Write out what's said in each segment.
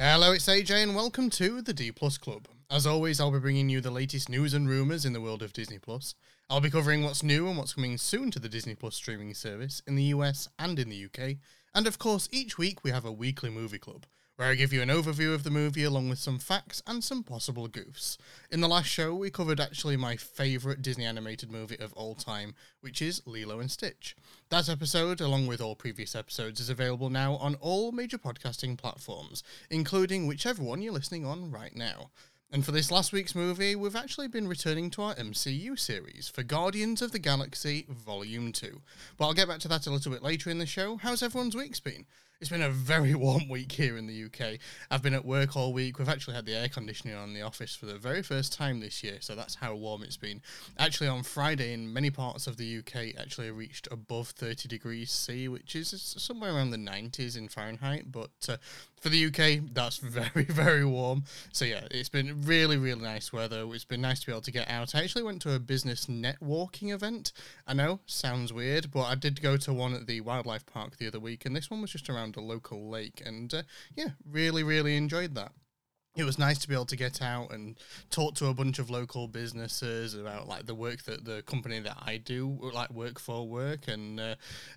Hello, it's AJ and welcome to the D+ Club. As always, I'll be bringing you the latest news and rumours in the world of Disney+. I'll be covering what's new and what's coming soon to the Disney+ streaming service in the US and in the UK. And of course, each week we have a weekly movie club, where I give you an overview of the movie along with some facts and some possible goofs. In the last show, we covered actually my favourite Disney animated movie of all time, which is Lilo and Stitch. That episode, along with all previous episodes, is available now on all major podcasting platforms, including whichever one you're listening on right now. And for this last week's movie, we've actually been returning to our MCU series for Guardians of the Galaxy Volume 2. But I'll get back to that a little bit later in the show. How's everyone's week's been? It's been a very warm week here in the UK. I've been at work all week. We've actually had the air conditioning on in the office for the very first time this year, so that's how warm it's been. Actually, on Friday, in many parts of the UK, actually reached above 30 degrees C, which is somewhere around the 90s in Fahrenheit, but for the UK, that's very, very warm. So yeah, it's been really, really nice weather. It's been nice to be able to get out. I actually went to a business networking event. I know, sounds weird, but I did go to one at the wildlife park the other week, and this one was just around a local lake, and yeah, really, really enjoyed that. It was nice to be able to get out and talk to a bunch of local businesses about like the work that the company that I do like work, and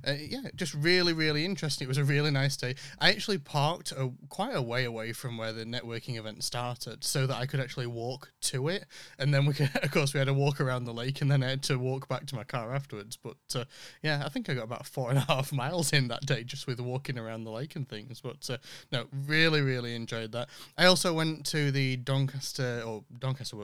yeah, just really, really interesting. It was a really nice day. I actually parked quite a way away from where the networking event started so that I could actually walk to it, and then we had a walk around the lake, and then I had to walk back to my car afterwards. But yeah, I think I got about 4.5 miles in that day just with walking around the lake and things. But no, really, really enjoyed that. I also went to the Doncaster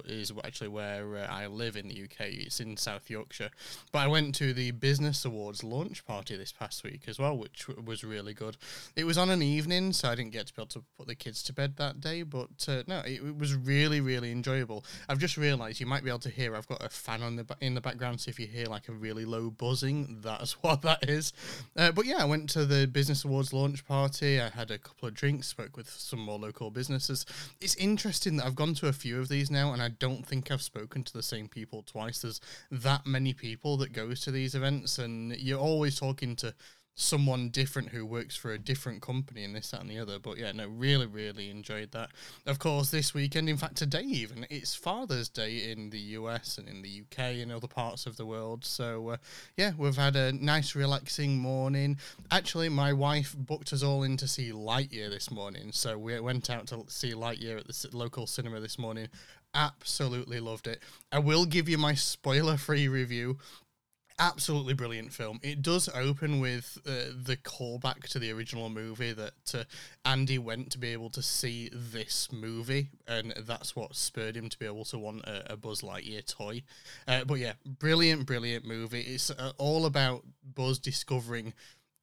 is actually where I live in the UK. It's in South Yorkshire, but I went to the Business Awards launch party this past week as well, which was really good. It was on an evening, so I didn't get to be able to put the kids to bed that day, but no, it was really, really enjoyable. I've just realised you might be able to hear I've got a fan on in the background, so if you hear like a really low buzzing, that's what that is. But yeah, I went to the Business Awards launch party. I had a couple of drinks, spoke with some more local businesses. It's interesting that I've gone to a few of these now, and I don't think I've spoken to the same people twice. There's that many people that goes to these events, and you're always talking to someone different who works for a different company and this, that, and the other. But yeah, no, really, really enjoyed that. Of course, this weekend, in fact, today even, it's Father's Day in the US and in the UK and other parts of the world. So yeah, we've had a nice, relaxing morning. Actually, my wife booked us all in to see Lightyear this morning. So we went out to see Lightyear at the local cinema this morning. Absolutely loved it. I will give you my spoiler-free review. Absolutely brilliant film. It does open with the callback to the original movie that Andy went to be able to see this movie, and that's what spurred him to be able to want a Buzz Lightyear toy. But yeah, brilliant, brilliant movie. It's all about Buzz discovering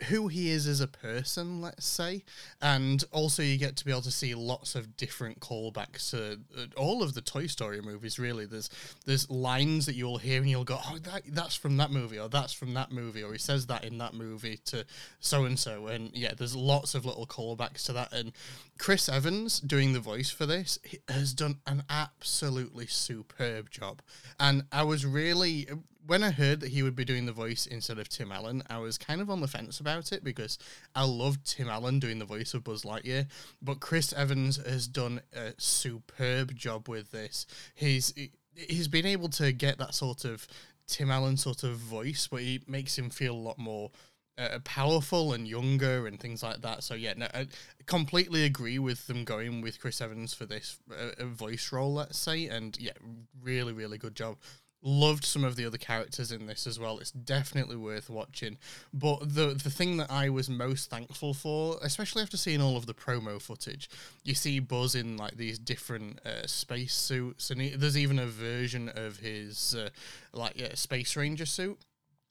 who he is as a person, let's say, and also you get to be able to see lots of different callbacks to all of the Toy Story movies, really. There's lines that you'll hear and you'll go, oh, that's from that movie, or that's from that movie, or he says that in that movie to so-and-so, and yeah, there's lots of little callbacks to that, and Chris Evans, doing the voice for this, has done an absolutely superb job, and I was really... When I heard that he would be doing the voice instead of Tim Allen, I was kind of on the fence about it because I loved Tim Allen doing the voice of Buzz Lightyear, but Chris Evans has done a superb job with this. He's been able to get that sort of Tim Allen sort of voice, but he makes him feel a lot more powerful and younger and things like that. So yeah, no, I completely agree with them going with Chris Evans for this voice role, let's say, and yeah, really, really good job. Loved some of the other characters in this as well. It's definitely worth watching. But the thing that I was most thankful for, especially after seeing all of the promo footage, you see Buzz in like these different space suits, and there's even a version of his Space Ranger suit.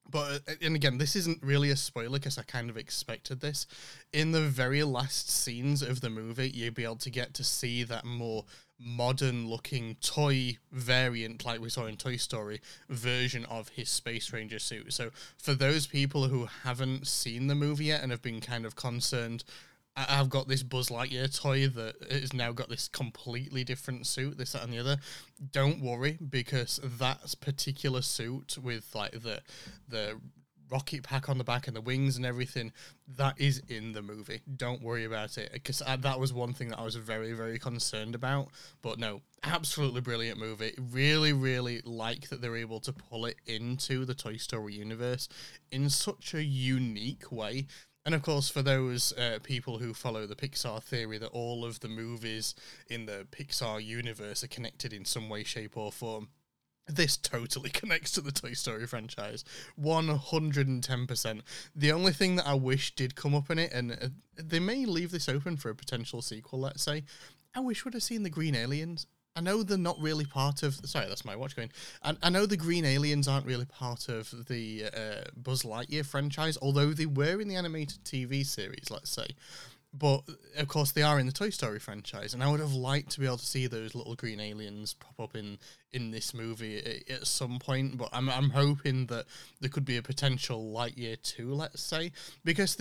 But, and again, this isn't really a spoiler because I kind of expected this. In the very last scenes of the movie, you'll be able to get to see that more modern-looking toy variant, like we saw in Toy Story, version of his Space Ranger suit. So for those people who haven't seen the movie yet and have been kind of concerned, I've got this Buzz Lightyear toy that has now got this completely different suit, this, that, and the other. Don't worry, because that particular suit with like the rocket pack on the back and the wings and everything, that is in the movie. Don't worry about it, because that was one thing that I was very, very concerned about. But no, absolutely brilliant movie. Really, really like that they're able to pull it into the Toy Story universe in such a unique way. And, of course, for those people who follow the Pixar theory that all of the movies in the Pixar universe are connected in some way, shape, or form, this totally connects to the Toy Story franchise. 110%. The only thing that I wish did come up in it, and they may leave this open for a potential sequel, let's say, I wish we'd have seen the Green Aliens. I know they're not really part of... Sorry, that's my watch going. I know the Green Aliens aren't really part of the Buzz Lightyear franchise, although they were in the animated TV series, let's say. But, of course, they are in the Toy Story franchise, and I would have liked to be able to see those little Green Aliens pop up in this movie at some point, but I'm hoping that there could be a potential Lightyear 2, let's say, because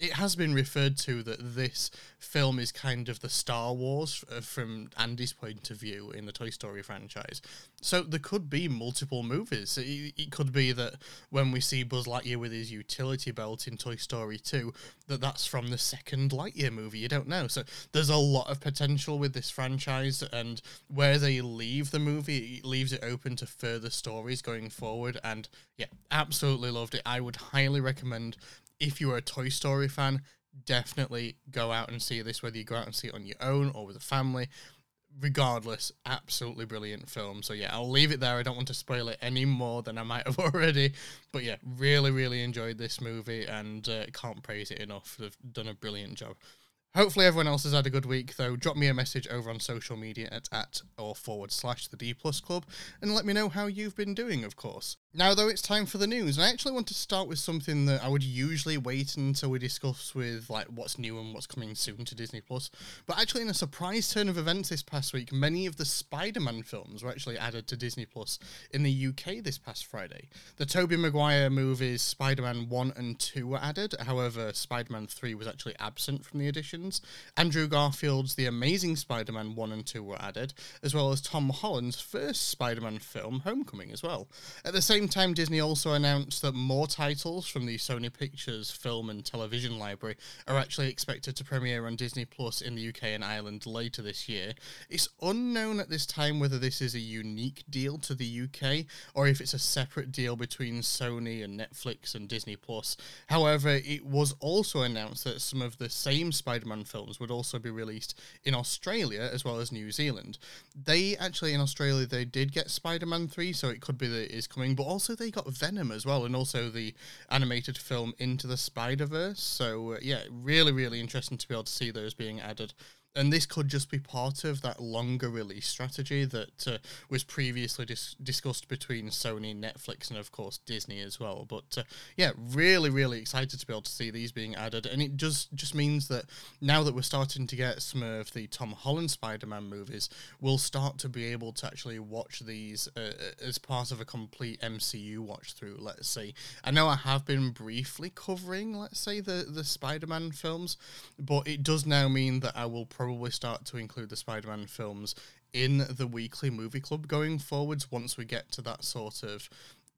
it has been referred to that this film is kind of the Star Wars from Andy's point of view in the Toy Story franchise. So there could be multiple movies. It could be that when we see Buzz Lightyear with his utility belt in Toy Story 2, that's from the second Lightyear movie. You don't know. So there's a lot of potential with this franchise, and where they leave the movie, it leaves it open to further stories going forward. And yeah, absolutely loved it. I would highly recommend, if you are a Toy Story fan, definitely go out and see this, whether you go out and see it on your own or with a family. Regardless, absolutely brilliant film. So yeah, I'll leave it there. I don't want to spoil it any more than I might have already. But yeah, really, really enjoyed this movie, and can't praise it enough. They've done a brilliant job. Hopefully everyone else has had a good week, though. Drop me a message over on social media @or/the D+Club, and let me know how you've been doing, of course. Now, though, it's time for the news, and I actually want to start with something that I would usually wait until we discuss with, like, what's new and what's coming soon to Disney+. But actually, in a surprise turn of events this past week, many of the Spider-Man films were actually added to Disney+ in the UK this past Friday. The Tobey Maguire movies Spider-Man 1 and 2 were added, however, Spider-Man 3 was actually absent from the edition. Andrew Garfield's The Amazing Spider-Man 1 and 2 were added, as well as Tom Holland's first Spider-Man film, Homecoming, as well. At the same time, Disney also announced that more titles from the Sony Pictures film and television library are actually expected to premiere on Disney Plus in the UK and Ireland later this year. It's unknown at this time whether this is a unique deal to the UK or if it's a separate deal between Sony and Netflix and Disney Plus. However, it was also announced that some of the same Spider-Man films would also be released in Australia as well as New Zealand. They actually, in Australia, they did get Spider-Man 3, so it could be that it is coming, but also they got Venom as well, and also the animated film Into the Spider-Verse. So yeah, really, really interesting to be able to see those being added. And this could just be part of that longer release strategy that was previously discussed between Sony, Netflix, and, of course, Disney as well. But, yeah, really, really excited to be able to see these being added. And it just means that now that we're starting to get some of the Tom Holland Spider-Man movies, we'll start to be able to actually watch these as part of a complete MCU watch-through, let's say. I know I have been briefly covering, let's say, the Spider-Man films, but it does now mean that I will probably start to include the Spider-Man films in the weekly movie club going forwards once we get to that sort of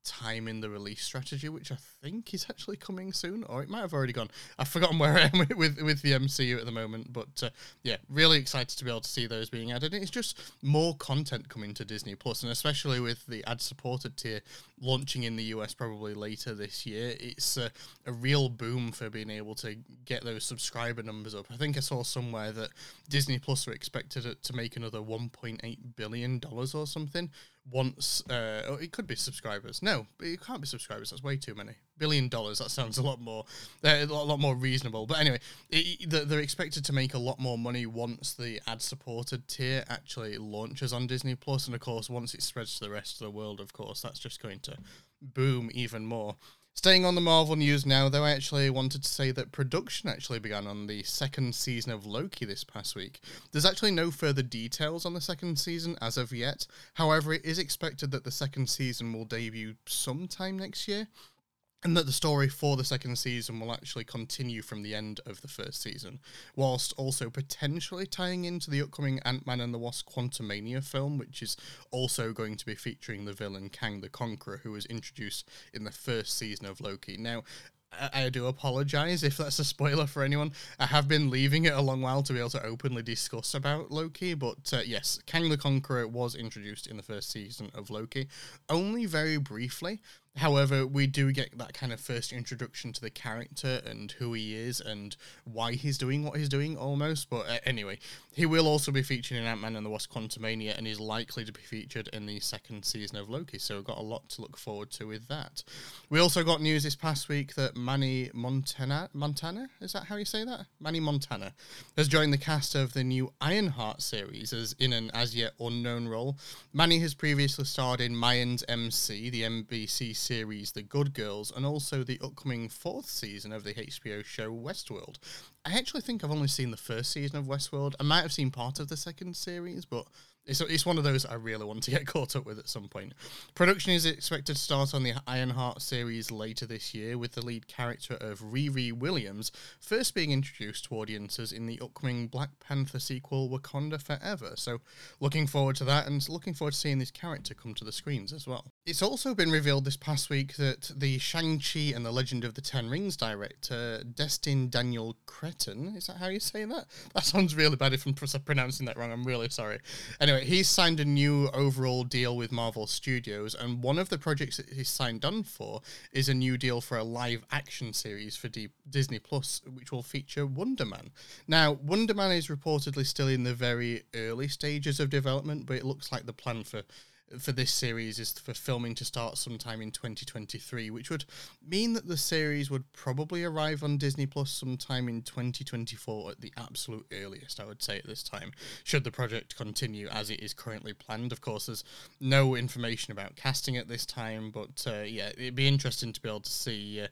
time in the release strategy, which I think is actually coming soon, or it might have already gone. I've forgotten where I am with the MCU at the moment, but yeah, really excited to be able to see those being added. It's just more content coming to Disney Plus, and especially with the ad-supported tier launching in the US probably later this year, it's a real boom for being able to get those subscriber numbers up. I think I saw somewhere that Disney Plus were expected to make another $1.8 billion or something, once, it could be subscribers. No, it can't be subscribers. That's way too many. $1 billion. That sounds a lot more reasonable. But anyway, they're expected to make a lot more money once the ad-supported tier actually launches on Disney Plus, and of course, once it spreads to the rest of the world, of course, that's just going to boom even more. Staying on the Marvel news now, though, I actually wanted to say that production actually began on the second season of Loki this past week. There's actually no further details on the second season as of yet. However, it is expected that the second season will debut sometime next year. And that the story for the second season will actually continue from the end of the first season, whilst also potentially tying into the upcoming Ant-Man and the Wasp Quantumania film, which is also going to be featuring the villain Kang the Conqueror, who was introduced in the first season of Loki. Now, I do apologise if that's a spoiler for anyone. I have been leaving it a long while to be able to openly discuss about Loki, but yes, Kang the Conqueror was introduced in the first season of Loki, only very briefly. However, we do get that kind of first introduction to the character and who he is and why he's doing what he's doing, almost. But anyway, he will also be featured in Ant-Man and the Wasp Quantumania, and is likely to be featured in the second season of Loki, so we've got a lot to look forward to with that. We also got news this past week that Manny Montana? Is that how you say that? Manny Montana has joined the cast of the new Ironheart series in an as-yet unknown role. Manny has previously starred in Mayans MC, the NBC series The Good Girls, and also the upcoming fourth season of the HBO show Westworld. I actually think I've only seen the first season of Westworld. I might have seen part of the second series, but it's one of those I really want to get caught up with at some point. Production is expected to start on the Ironheart series later this year, with the lead character of Riri Williams first being introduced to audiences in the upcoming Black Panther sequel Wakanda Forever. So looking forward to that, and looking forward to seeing this character come to the screens as well. It's also been revealed this past week that the Shang-Chi and the Legend of the Ten Rings director, Destin Daniel Cretton, is that how you say that? That sounds really bad if I'm pronouncing that wrong, I'm really sorry. Anyway, he's signed a new overall deal with Marvel Studios, and one of the projects that he's signed on for is a new deal for a live action series for Disney+, which will feature Wonder Man. Now, Wonder Man is reportedly still in the very early stages of development, but it looks like the plan for this series is for filming to start sometime in 2023, which would mean that the series would probably arrive on Disney Plus sometime in 2024 at the absolute earliest, I would say, at this time, should the project continue as it is currently planned. Of course, there's no information about casting at this time, but yeah, it'd be interesting to be able to see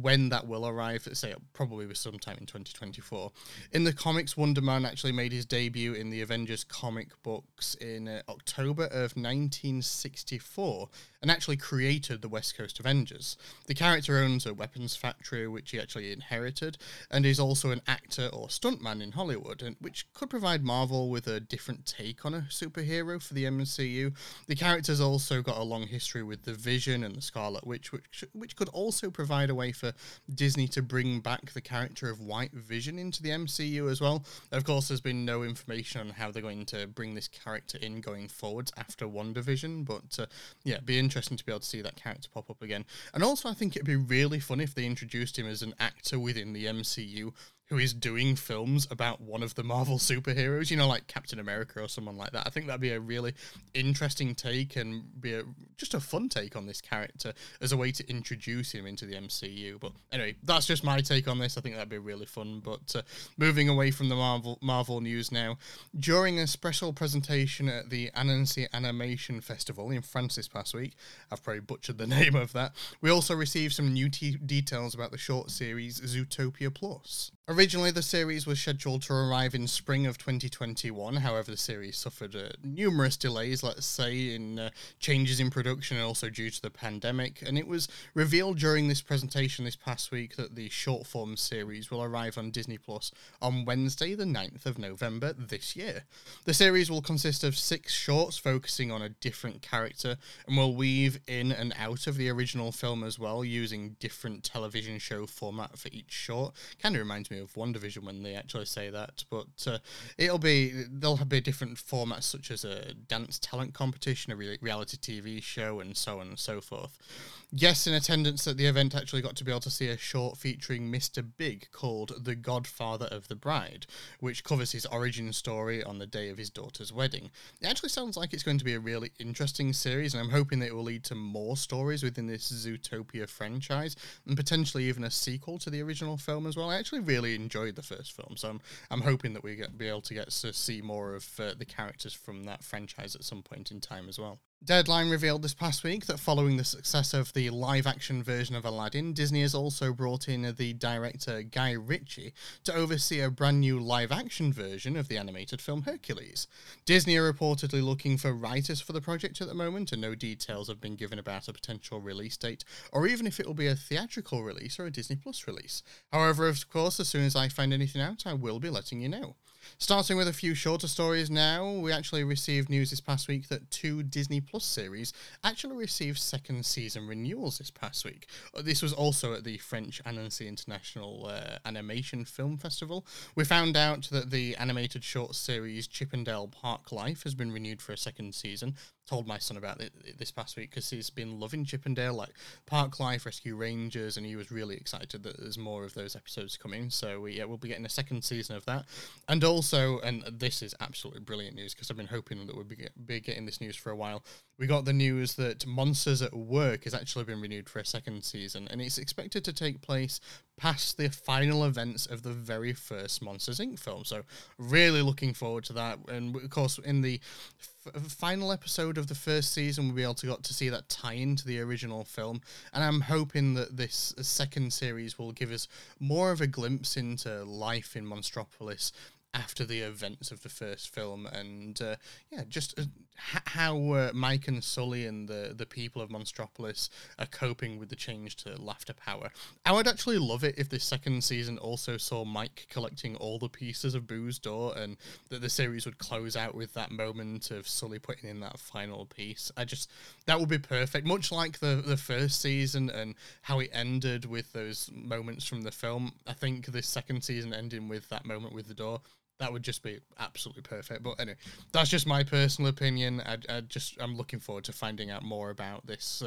when that will arrive. Let's say it'll probably be sometime in 2024. In the comics, Wonder Man actually made his debut in the Avengers comic books in October of 1964, and actually created the West Coast Avengers. The character owns a weapons factory, which he actually inherited, and is also an actor or stuntman in Hollywood, and which could provide Marvel with a different take on a superhero for the MCU. The character's also got a long history with the Vision and the Scarlet Witch, which could also provide a way for Disney to bring back the character of White Vision into the MCU as well. Of course, there's been no information on how they're going to bring this character in going forwards after WandaVision, but yeah, it'd be interesting to be able to see that character pop up again. And also, I think it'd be really fun if they introduced him as an actor within the MCU who is doing films about one of the Marvel superheroes, you know, like Captain America or someone like that. I think that'd be a really interesting take, and be just a fun take on this character as a way to introduce him into the MCU. But anyway, that's just my take on this. I think that'd be really fun. But moving away from the Marvel news now, during a special presentation at the Annecy Animation Festival in France this past week, I've probably butchered the name of that, we also received some new details about the short series Zootopia Plus. Originally, the series was scheduled to arrive in spring of 2021. However, the series suffered numerous delays, let's say, in changes in production, and also due to the pandemic. And it was revealed during this presentation this past week that the short-form series will arrive on Disney Plus on Wednesday, the 9th of November this year. The series will consist of 6 shorts focusing on a different character, and will weave in and out of the original film as well, using different television show format for each short. Kind of reminds me of WandaVision when they actually say that, but there'll be different formats such as a dance talent competition, a reality TV show, and so on and so forth. Guests in attendance at the event actually got to be able to see a short featuring Mr. Big called The Godfather of the Bride, which covers his origin story on the day of his daughter's wedding. It actually sounds like it's going to be a really interesting series, and I'm hoping that it will lead to more stories within this Zootopia franchise, and potentially even a sequel to the original film as well. I actually really enjoyed the first film, so I'm hoping that we be able to get to see more of the characters from that franchise at some point in time as well. Deadline revealed this past week that following the success of the live-action version of Aladdin, Disney has also brought in the director Guy Ritchie to oversee a brand new live-action version of the animated film Hercules. Disney are reportedly looking for writers for the project at the moment, and no details have been given about a potential release date, or even if it will be a theatrical release or a Disney Plus release. However, of course, as soon as I find anything out, I will be letting you know. Starting with a few shorter stories now, we actually received news this past week that 2 Disney Plus series actually received second season renewals this past week. This was also at the French Annecy International Animation Film Festival. We found out that the animated short series Chippendale Park Life has been renewed for a second season. Told my son about it this past week because he's been loving Chippendale, like Park Life, Rescue Rangers, and he was really excited that there's more of those episodes coming. So we'll be getting a second season of that. And also, and this is absolutely brilliant news because I've been hoping that we'll be getting this news for a while, we got the news that Monsters at Work has actually been renewed for a second season, and it's expected to take place past the final events of the very first Monsters, Inc. film. So really looking forward to that. And of course, in the final episode of the first season, we'll be able to got to see that tie into the original film, and I'm hoping that this second series will give us more of a glimpse into life in Monstropolis after the events of the first film, and how Mike and Sully and the people of Monstropolis are coping with the change to laughter power. I would actually love it if this second season also saw Mike collecting all the pieces of Boo's door, and that the series would close out with that moment of Sully putting in that final piece. That would be perfect, much like the first season and how it ended with those moments from the film. I think this second season ending with that moment with the door, that would just be absolutely perfect. But anyway, that's just my personal opinion. I'm looking forward to finding out more about this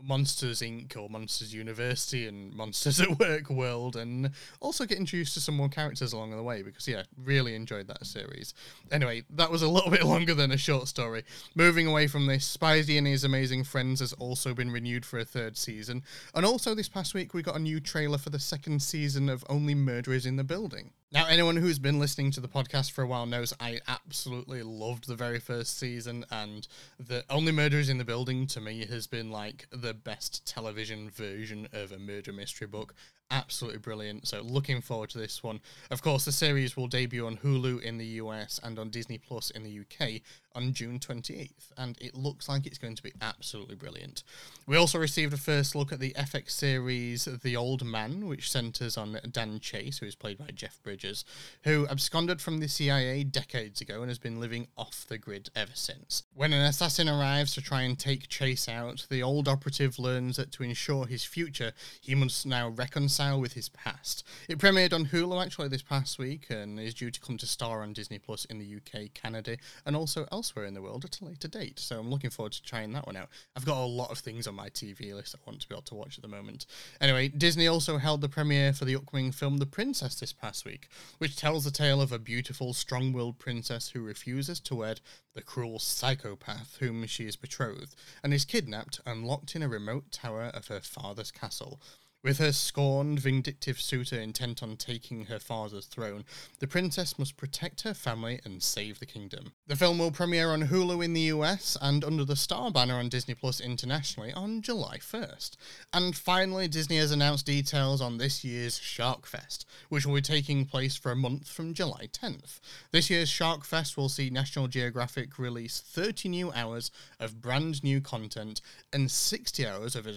Monsters, Inc., or Monsters University and Monsters at Work world, and also get introduced to some more characters along the way, because, really enjoyed that series. Anyway, that was a little bit longer than a short story. Moving away from this, Spidey and His Amazing Friends has also been renewed for a third season. And also this past week, we got a new trailer for the second season of Only Murderers in the Building. Now, anyone who's been listening to the podcast for a while knows I absolutely loved the very first season, and the Only Murderers in the Building, to me, has been like the best television version of a murder mystery book. Absolutely brilliant, so looking forward to this one. Of course, the series will debut on Hulu in the US and on Disney Plus in the UK on June 28th, and it looks like it's going to be absolutely brilliant. We also received a first look at the FX series The Old Man, which centres on Dan Chase, who is played by Jeff Bridges, who absconded from the CIA decades ago and has been living off the grid ever since. When an assassin arrives to try and take Chase out, the old operative learns that to ensure his future, he must now reconcile with his past. It premiered on Hulu actually this past week and is due to come to Star on Disney Plus in the UK, Canada, and also elsewhere in the world at a later date. So I'm looking forward to trying that one out. I've got a lot of things on my TV list I want to be able to watch at the moment. Anyway, Disney also held the premiere for the upcoming film The Princess this past week, which tells the tale of a beautiful, strong-willed princess who refuses to wed the cruel psychopath whom she is betrothed, and is kidnapped and locked in a remote tower of her father's castle. With her scorned, vindictive suitor intent on taking her father's throne, the princess must protect her family and save the kingdom. The film will premiere on Hulu in the US and under the Star banner on Disney Plus internationally on July 1st. And finally, Disney has announced details on this year's Shark Fest, which will be taking place for a month from July 10th. This year's Shark Fest will see National Geographic release 30 new hours of brand new content and 60 hours of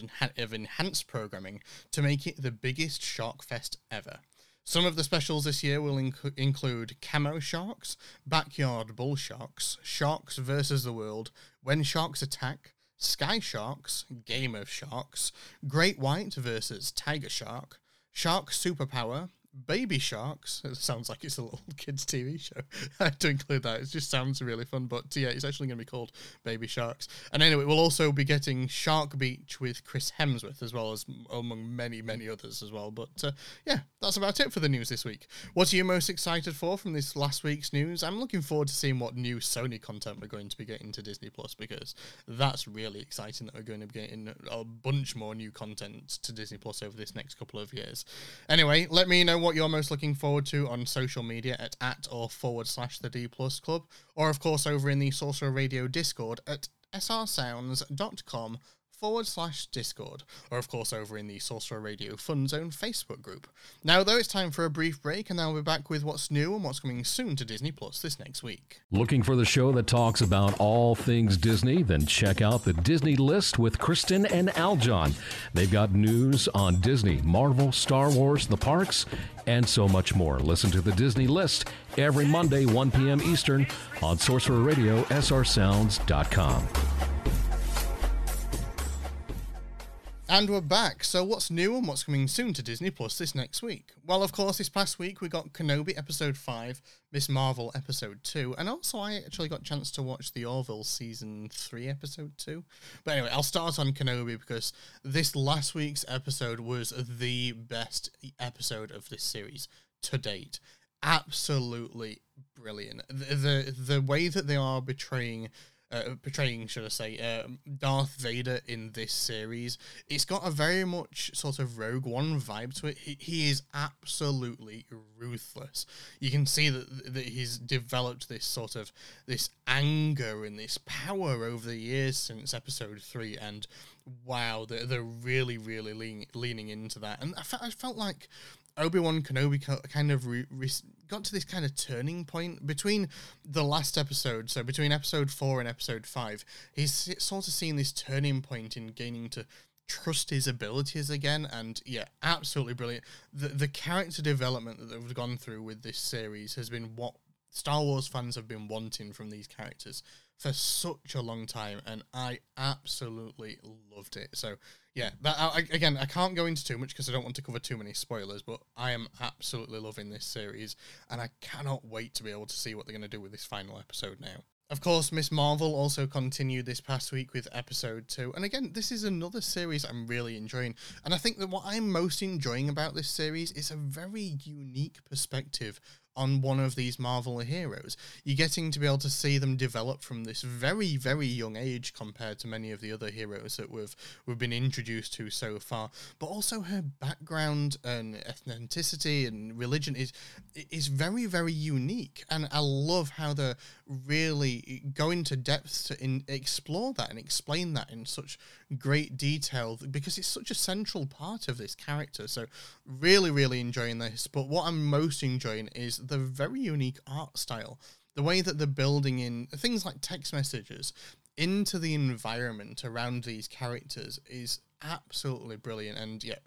enhanced programming to make it the biggest shark fest ever. Some of the specials this year will include Camo Sharks, Backyard Bull Sharks, Sharks vs. the World, When Sharks Attack, Sky Sharks, Game of Sharks, Great White vs. Tiger Shark, Shark Superpower, Baby Sharks. It sounds like it's a little kids' TV show. I had to include that. It just sounds really fun, but it's actually going to be called Baby Sharks. And anyway, we'll also be getting Shark Beach with Chris Hemsworth, as well as among many, many others as well. But that's about it for the news this week. What are you most excited for from this last week's news? I'm looking forward to seeing what new Sony content we're going to be getting to Disney Plus, because that's really exciting that we're going to be getting a bunch more new content to Disney Plus over this next couple of years. Anyway, let me know what you're most looking forward to on social media at or /the D Plus Club, or of course over in the Sorcerer Radio Discord at srsounds.com/Discord, or of course over in the Sorcerer Radio Fun Zone Facebook group. Now though, it's time for a brief break, and then we'll be back with what's new and what's coming soon to Disney Plus this next week. Looking for the show that talks about all things Disney? Then check out the Disney List with Kristen and Aljon. They've got news on Disney, Marvel, Star Wars, the parks, and so much more. Listen to the Disney List every Monday, 1 p.m. Eastern on Sorcerer Radio, srsounds.com. And we're back. So what's new and what's coming soon to Disney Plus this next week? Well, of course, this past week we got Kenobi Episode 5, Miss Marvel Episode 2, and also I actually got a chance to watch The Orville Season 3 Episode 2. But anyway, I'll start on Kenobi because this last week's episode was the best episode of this series to date. Absolutely brilliant. The way that they are portraying Darth Vader in this series, it's got a very much sort of Rogue One vibe to it. He is absolutely ruthless. You can see that he's developed this sort of this anger and this power over the years since Episode 3, and wow, they're really, really leaning into that. And I felt like Obi-Wan Kenobi kind of got to this kind of turning point between the last episode, so between episode 4 and episode 5, he's sort of seeing this turning point in gaining to trust his abilities again, and yeah, absolutely brilliant. The character development that they've gone through with this series has been what Star Wars fans have been wanting from these characters for such a long time, and I absolutely loved it. So yeah, I can't go into too much because I don't want to cover too many spoilers, but I am absolutely loving this series, and I cannot wait to be able to see what they're going to do with this final episode now. Of course, Miss Marvel also continued this past week with Episode 2, and again, this is another series I'm really enjoying, and I think that what I'm most enjoying about this series is a very unique perspective on one of these Marvel heroes. You're getting to be able to see them develop from this very, very young age compared to many of the other heroes that we've been introduced to so far. But also her background and ethnicity and religion is very, very unique. And I love how they're really going to depth to explore that and explain that in such great detail, because it's such a central part of this character. So really, really enjoying this. But what I'm most enjoying is the very unique art style, the way that they're building in things like text messages into the environment around these characters is absolutely brilliant. And yeah,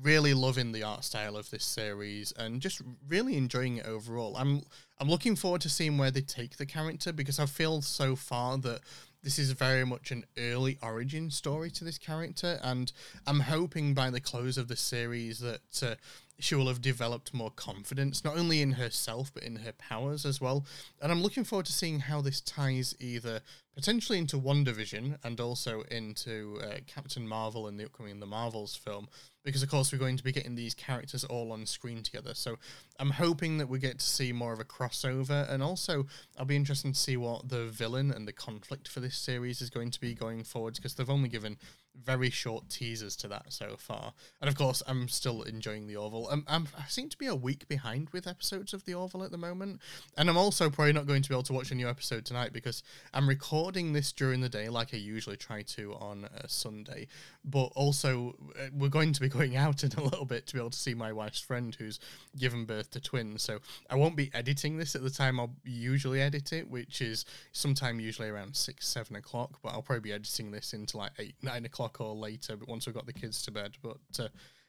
really loving the art style of this series and just really enjoying it overall. I'm looking forward to seeing where they take the character, because I feel so far that this is very much an early origin story to this character, and I'm hoping by the close of the series that she will have developed more confidence, not only in herself, but in her powers as well. And I'm looking forward to seeing how this ties either potentially into WandaVision and also into Captain Marvel and the upcoming The Marvels film, because of course we're going to be getting these characters all on screen together. So I'm hoping that we get to see more of a crossover, and also I'll be interested to see what the villain and the conflict for this series is going to be going forward, because they've only given very short teasers to that so far. And of course, I'm still enjoying The Orville. I seem to be a week behind with episodes of The Orville at the moment, and I'm also probably not going to be able to watch a new episode tonight because I'm recording this during the day like I usually try to on a Sunday, but also we're going to be going out in a little bit to be able to see my wife's friend who's given birth to twins, so I won't be editing this at the time I'll usually edit it, which is sometime usually around 6-7 o'clock, but I'll probably be editing this into like 8-9 o'clock or later, but once we've got the kids to bed. But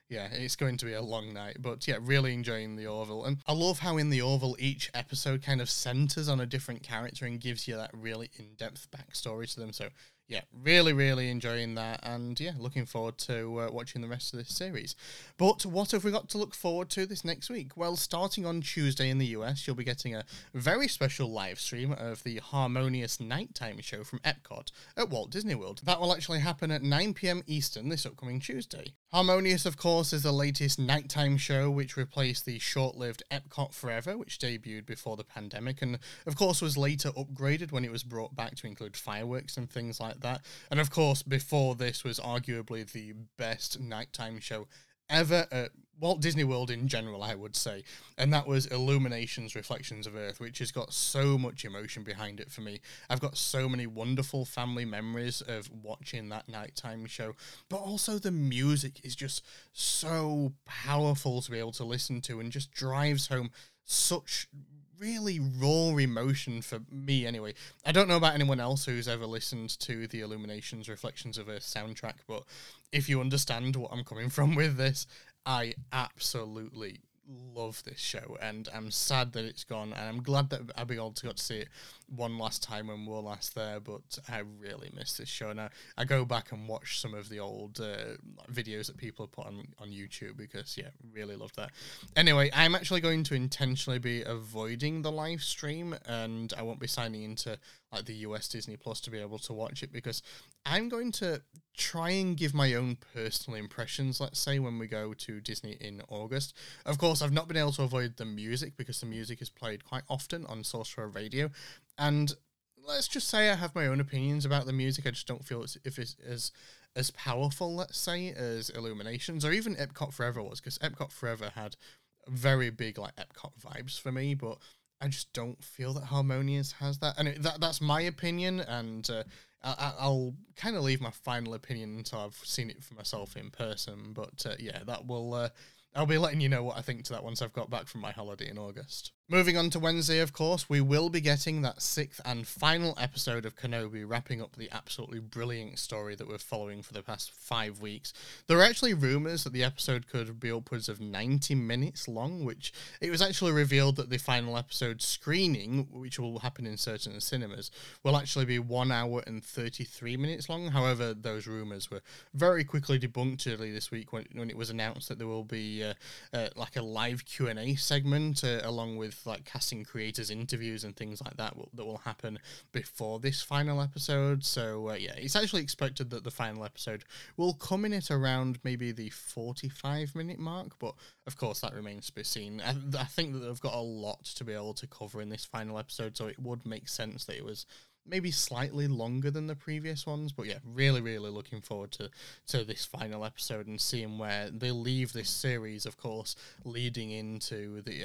yeah, it's going to be a long night. But yeah, really enjoying The Orville. And I love how in The Orville each episode kind of centers on a different character and gives you that really in-depth backstory to them. So yeah, really, really enjoying that, and yeah, looking forward to watching the rest of this series. But what have we got to look forward to this next week? Well, starting on Tuesday in the US, you'll be getting a very special live stream of the Harmonious Nighttime Show from Epcot at Walt Disney World. That will actually happen at 9 p.m. Eastern this upcoming Tuesday. Harmonious, of course, is the latest nighttime show which replaced the short-lived Epcot Forever, which debuted before the pandemic, and of course was later upgraded when it was brought back to include fireworks and things like that. And of course, before this was arguably the best nighttime show ever at Walt Disney World in general, I would say. And that was Illuminations, Reflections of Earth, which has got so much emotion behind it for me. I've got so many wonderful family memories of watching that nighttime show. But also the music is just so powerful to be able to listen to and just drives home such really raw emotion for me anyway. I don't know about anyone else who's ever listened to the Illuminations, Reflections of Earth soundtrack, but if you understand what I'm coming from with this, I absolutely love this show, and I'm sad that it's gone, and I'm glad that Abigail got to see it one last time when we were last there, but I really miss this show, and I go back and watch some of the old videos that people have put on YouTube, because, yeah, really loved that. Anyway, I'm actually going to intentionally be avoiding the live stream, and I won't be signing into like the US Disney Plus to be able to watch it, because I'm going to try and give my own personal impressions, let's say, when we go to Disney in August. Of course, I've not been able to avoid the music, because the music is played quite often on Sorcerer Radio, and let's just say I have my own opinions about the music. I just don't feel it's as powerful, let's say, as Illuminations, or even Epcot Forever was, because Epcot Forever had very big like Epcot vibes for me, but I just don't feel that Harmonious has that. And that's my opinion, and I'll kind of leave my final opinion until I've seen it for myself in person. But yeah, that will. I'll be letting you know what I think to that once I've got back from my holiday in August. Moving on to Wednesday, of course, we will be getting that 6th and final episode of Kenobi, wrapping up the absolutely brilliant story that we're following for the past 5 weeks. There are actually rumours that the episode could be upwards of 90 minutes long, which it was actually revealed that the final episode screening, which will happen in certain cinemas, will actually be 1 hour and 33 minutes long. However, those rumours were very quickly debunked early this week when it was announced that there will be like a live Q&A segment along with like casting creators interviews and things like that that will happen before this final episode. So yeah, it's actually expected that the final episode will come in at around maybe the 45 minute mark, but of course that remains to be seen. I think that they've got a lot to be able to cover in this final episode, so it would make sense that it was maybe slightly longer than the previous ones. But yeah, really, really looking forward to this final episode and seeing where they leave this series, of course, leading into the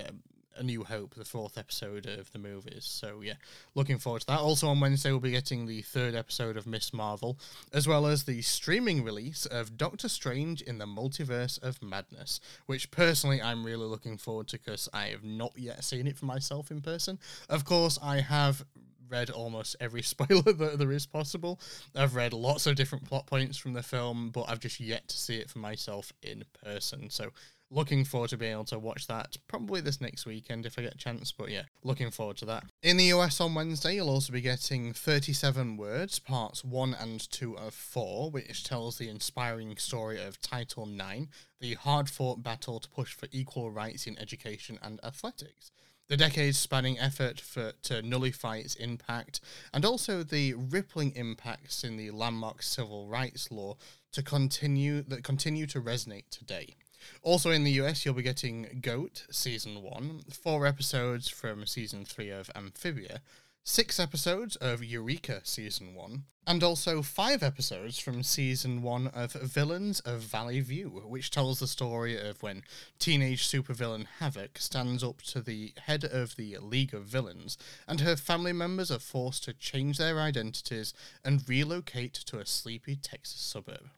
A New Hope, the 4th episode of the movies. So yeah, looking forward to that. Also on Wednesday, we'll be getting the 3rd episode of Miss Marvel, as well as the streaming release of Doctor Strange in the Multiverse of Madness, which personally I'm really looking forward to because I have not yet seen it for myself in person. Of course, I have read almost every spoiler that there is possible. I've read lots of different plot points from the film, but I've just yet to see it for myself in person. So looking forward to being able to watch that probably this next weekend if I get a chance, but yeah, looking forward to that. In the US on Wednesday, you'll also be getting 37 Words, parts 1 and 2 of 4, which tells the inspiring story of Title IX, the hard-fought battle to push for equal rights in education and athletics. The decades-spanning effort to nullify its impact, and also the rippling impacts in the landmark civil rights law that continue to resonate today. Also in the US, you'll be getting GOAT, Season 1, 4 episodes from Season 3 of Amphibia, 6 episodes of Eureka, Season 1, and also 5 episodes from Season 1 of Villains of Valley View, which tells the story of when teenage supervillain Havoc stands up to the head of the League of Villains, and her family members are forced to change their identities and relocate to a sleepy Texas suburb.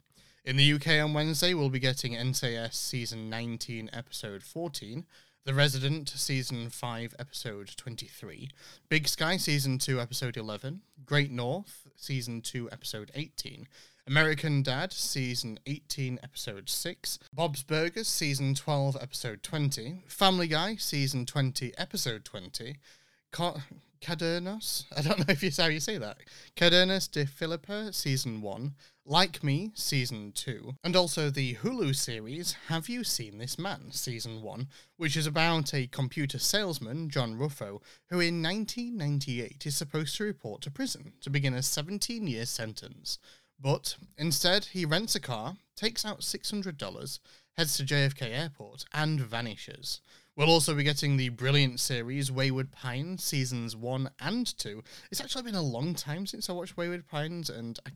In the UK on Wednesday, we'll be getting NCIS Season 19, Episode 14, The Resident Season 5, Episode 23, Big Sky Season 2, Episode 11, Great North Season 2, Episode 18, American Dad Season 18, Episode 6, Bob's Burgers Season 12, Episode 20, Family Guy Season 20, Episode 20, Cadernos, I don't know if how you say that, Cadernos de Philippa Season 1, Like Me, Season 2, and also the Hulu series Have You Seen This Man, Season 1, which is about a computer salesman, John Ruffo, who in 1998 is supposed to report to prison to begin a 17-year sentence. But instead, he rents a car, takes out $600, heads to JFK Airport, and vanishes. We'll also be getting the brilliant series Wayward Pines, Seasons 1 and 2. It's actually been a long time since I watched Wayward Pines, and I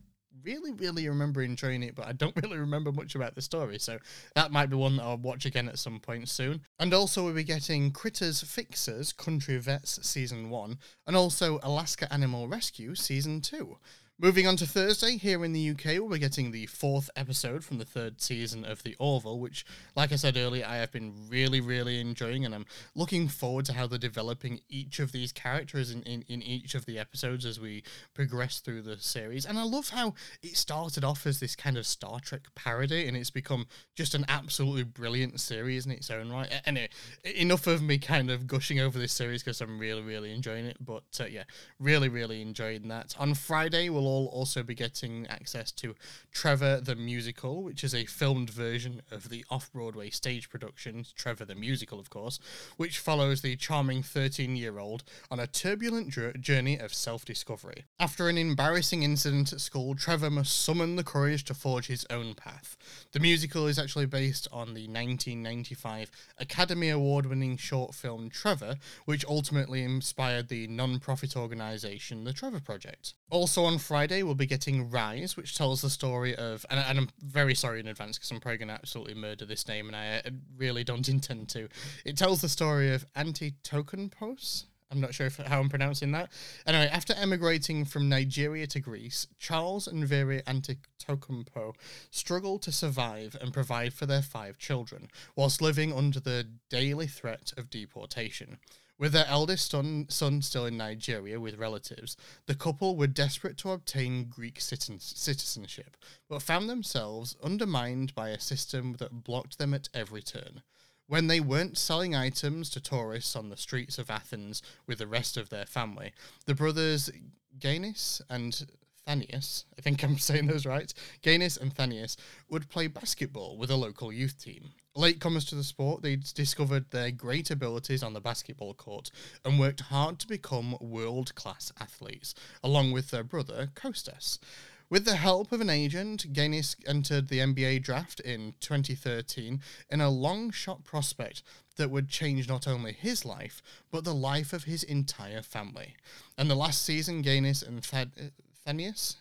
really, really remember enjoying it, but I don't really remember much about the story, so that might be one that I'll watch again at some point soon. And also we'll be getting Critters Fixers Country Vets Season 1, and also Alaska Animal Rescue Season 2. Moving on to Thursday, here in the UK, we'll be getting the 4th episode from the 3rd season of The Orville, which, like I said earlier, I have been really, really enjoying, and I'm looking forward to how they're developing each of these characters in each of the episodes as we progress through the series. And I love how it started off as this kind of Star Trek parody, and it's become just an absolutely brilliant series in its own right. Anyway, enough of me kind of gushing over this series because I'm really, really enjoying it, but yeah, really, really enjoying that. On Friday, we'll all also be getting access to Trevor the Musical, which is a filmed version of the off-Broadway stage production, Trevor the Musical, of course, which follows the charming 13-year-old on a turbulent journey of self-discovery. After an embarrassing incident at school, Trevor must summon the courage to forge his own path. The musical is actually based on the 1995 Academy Award-winning short film Trevor, which ultimately inspired the non-profit organisation The Trevor Project. Also on Friday, we'll be getting Rise, which tells the story of, and I'm very sorry in advance because I'm probably going to absolutely murder this name and I really don't intend to. It tells the story of Antetokounmpo. I'm not sure how I'm pronouncing that. Anyway, after emigrating from Nigeria to Greece, Charles and Vera Antetokounmpo struggle to survive and provide for their 5 children, whilst living under the daily threat of deportation. With their eldest son still in Nigeria with relatives, the couple were desperate to obtain Greek citizenship, but found themselves undermined by a system that blocked them at every turn. When they weren't selling items to tourists on the streets of Athens with the rest of their family, the brothers Gaines and Thanias, I think I'm saying those right, Gaines and Thanias would play basketball with a local youth team. Latecomers to the sport, they discovered their great abilities on the basketball court and worked hard to become world-class athletes, along with their brother, Kostas. With the help of an agent, Gaines entered the NBA draft in 2013 in a long-shot prospect that would change not only his life, but the life of his entire family. And the last season, Gaines and Thanias? Is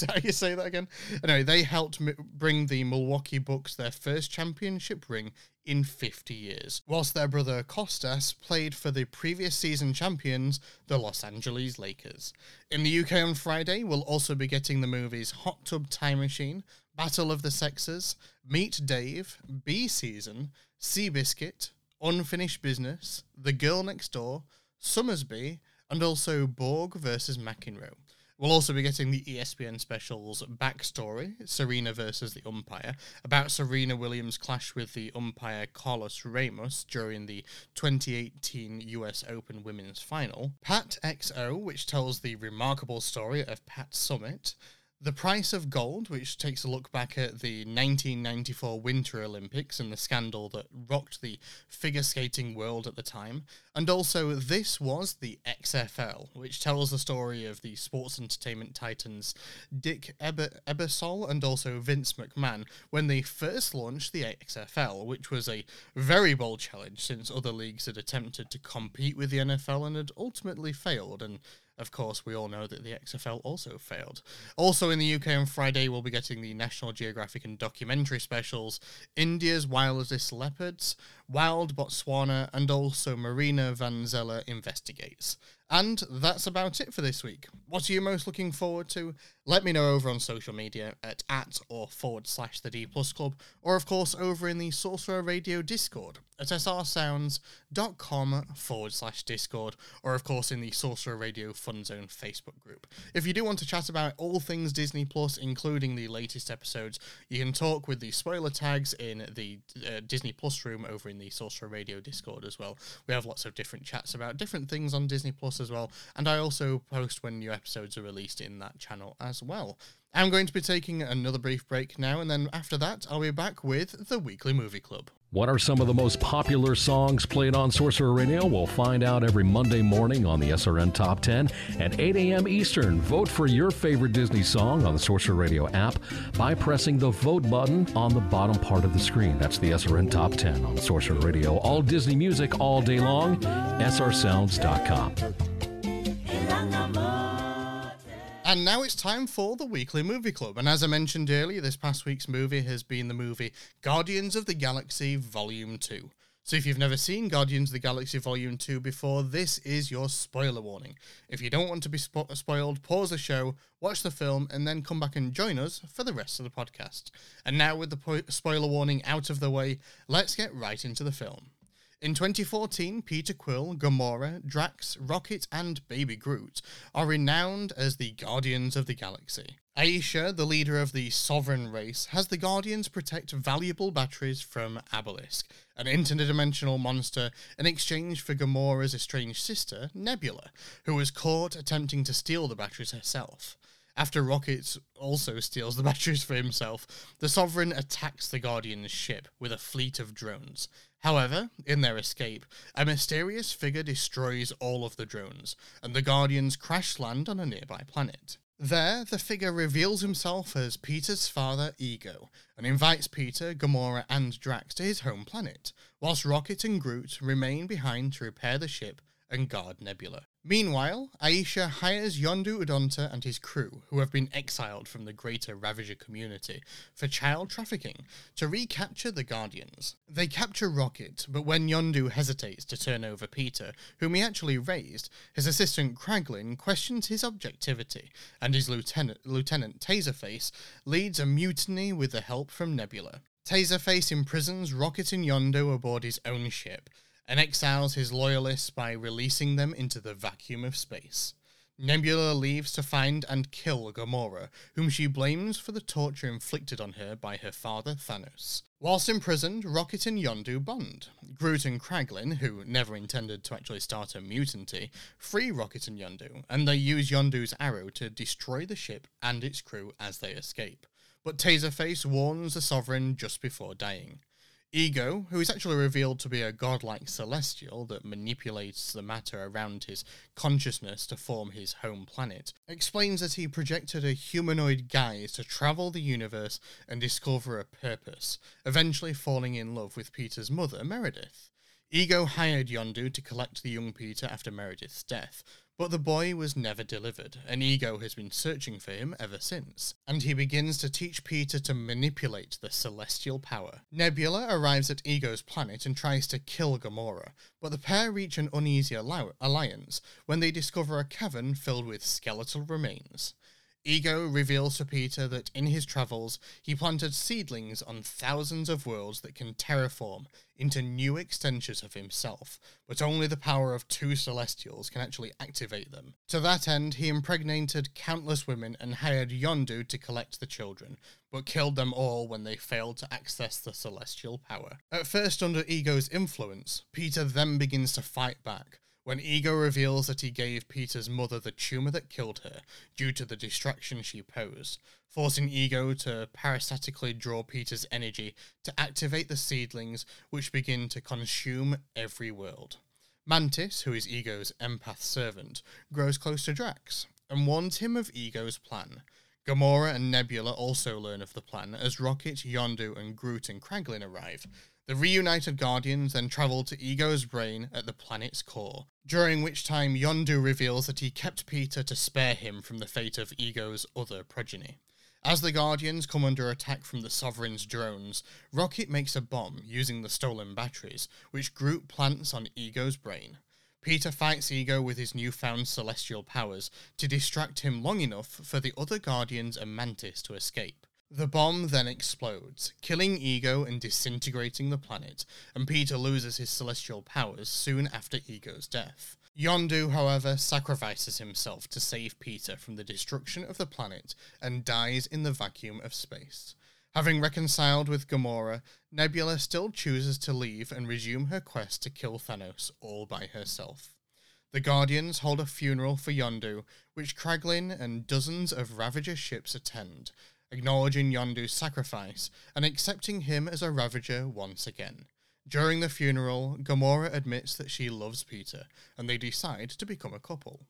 that how you say that again? Anyway, they helped bring the Milwaukee Bucks their first championship ring in 50 years, whilst their brother Kostas played for the previous season champions, the Los Angeles Lakers. In the UK on Friday, we'll also be getting the movies Hot Tub Time Machine, Battle of the Sexes, Meet Dave, Bee Season, Seabiscuit, Unfinished Business, The Girl Next Door, Summersby, and also Borg vs. McEnroe. We'll also be getting the ESPN specials Backstory, Serena vs. the Umpire, about Serena Williams' clash with the umpire Carlos Ramos during the 2018 US Open Women's Final, Pat XO, which tells the remarkable story of Pat Summit, The Price of Gold, which takes a look back at the 1994 Winter Olympics and the scandal that rocked the figure skating world at the time, and also This Was the XFL, which tells the story of the sports entertainment titans Dick Ebersol and also Vince McMahon when they first launched the XFL, which was a very bold challenge since other leagues had attempted to compete with the NFL and had ultimately failed, and of course, we all know that the XFL also failed. Also in the UK on Friday, we'll be getting the National Geographic and documentary specials, India's Wildest Leopards, Wild Botswana, and also Marina Van Zeller Investigates. And that's about it for this week. What are you most looking forward to? Let me know over on social media at or/ the D+ Club, or of course over in the Sorcerer Radio Discord at srsounds.com/Discord, or of course in the Sorcerer Radio Fun Zone Facebook group. If you do want to chat about all things Disney+, including the latest episodes, you can talk with the spoiler tags in the Disney+ room over in the Sorcerer Radio Discord as well. We have lots of different chats about different things on Disney+ as well, and I also post when new episodes are released in that channel as well. I'm going to be taking another brief break now, and then after that, I'll be back with the Weekly Movie Club. What are some of the most popular songs played on Sorcerer Radio? We'll find out every Monday morning on the SRN Top 10 at 8 a.m. Eastern. Vote for your favorite Disney song on the Sorcerer Radio app by pressing the vote button on the bottom part of the screen. That's the SRN Top 10 on Sorcerer Radio. All Disney music all day long. SRSounds.com. And now it's time for the Weekly Movie Club. And as I mentioned earlier, this past week's movie has been the movie Guardians of the Galaxy Volume 2. So if you've never seen Guardians of the Galaxy Volume 2 before, this is your spoiler warning. If you don't want to be spoiled, pause the show, watch the film, and then come back and join us for the rest of the podcast. And now with the spoiler warning out of the way, let's get right into the film. In 2014, Peter Quill, Gamora, Drax, Rocket, and Baby Groot are renowned as the Guardians of the Galaxy. Aisha, the leader of the Sovereign race, has the Guardians protect valuable batteries from Obelisk, an interdimensional monster, in exchange for Gamora's estranged sister, Nebula, who was caught attempting to steal the batteries herself. After Rocket also steals the batteries for himself, the Sovereign attacks the Guardians' ship with a fleet of drones. However, in their escape, a mysterious figure destroys all of the drones, and the Guardians crash land on a nearby planet. There, the figure reveals himself as Peter's father, Ego, and invites Peter, Gamora, and Drax to his home planet, whilst Rocket and Groot remain behind to repair the ship and guard Nebula. Meanwhile, Aisha hires Yondu Udonta and his crew, who have been exiled from the greater Ravager community for child trafficking, to recapture the Guardians. They capture Rocket, but when Yondu hesitates to turn over Peter, whom he actually raised, his assistant Kraglin questions his objectivity, and his lieutenant Taserface leads a mutiny with the help from Nebula. Taserface imprisons Rocket and Yondu aboard his own ship, and exiles his loyalists by releasing them into the vacuum of space. Nebula leaves to find and kill Gamora, whom she blames for the torture inflicted on her by her father, Thanos. Whilst imprisoned, Rocket and Yondu bond. Groot and Kraglin, who never intended to actually start a mutiny, free Rocket and Yondu, and they use Yondu's arrow to destroy the ship and its crew as they escape. But Taserface warns the Sovereign just before dying. Ego, who is actually revealed to be a godlike celestial that manipulates the matter around his consciousness to form his home planet, explains that he projected a humanoid guise to travel the universe and discover a purpose, eventually falling in love with Peter's mother, Meredith. Ego hired Yondu to collect the young Peter after Meredith's death, but the boy was never delivered, and Ego has been searching for him ever since, and he begins to teach Peter to manipulate the celestial power. Nebula arrives at Ego's planet and tries to kill Gamora, but the pair reach an uneasy alliance when they discover a cavern filled with skeletal remains. Ego reveals to Peter that in his travels, he planted seedlings on thousands of worlds that can terraform into new extensions of himself, but only the power of two Celestials can actually activate them. To that end, he impregnated countless women and hired Yondu to collect the children, but killed them all when they failed to access the Celestial power. At first under Ego's influence, Peter then begins to fight back, when Ego reveals that he gave Peter's mother the tumour that killed her due to the distraction she posed, forcing Ego to parasitically draw Peter's energy to activate the seedlings, which begin to consume every world. Mantis, who is Ego's empath servant, grows close to Drax and warns him of Ego's plan. Gamora and Nebula also learn of the plan as Rocket, Yondu, and Groot and Kraglin arrive. The reunited Guardians then travel to Ego's brain at the planet's core, during which time Yondu reveals that he kept Peter to spare him from the fate of Ego's other progeny. As the Guardians come under attack from the Sovereign's drones, Rocket makes a bomb using the stolen batteries, which Groot plants on Ego's brain. Peter fights Ego with his newfound celestial powers to distract him long enough for the other Guardians and Mantis to escape. The bomb then explodes, killing Ego and disintegrating the planet, and Peter loses his celestial powers soon after Ego's death. Yondu, however, sacrifices himself to save Peter from the destruction of the planet and dies in the vacuum of space. Having reconciled with Gamora, Nebula still chooses to leave and resume her quest to kill Thanos all by herself. The Guardians hold a funeral for Yondu, which Kraglin and dozens of Ravager ships attend, acknowledging Yondu's sacrifice and accepting him as a Ravager once again. During the funeral, Gamora admits that she loves Peter, and they decide to become a couple.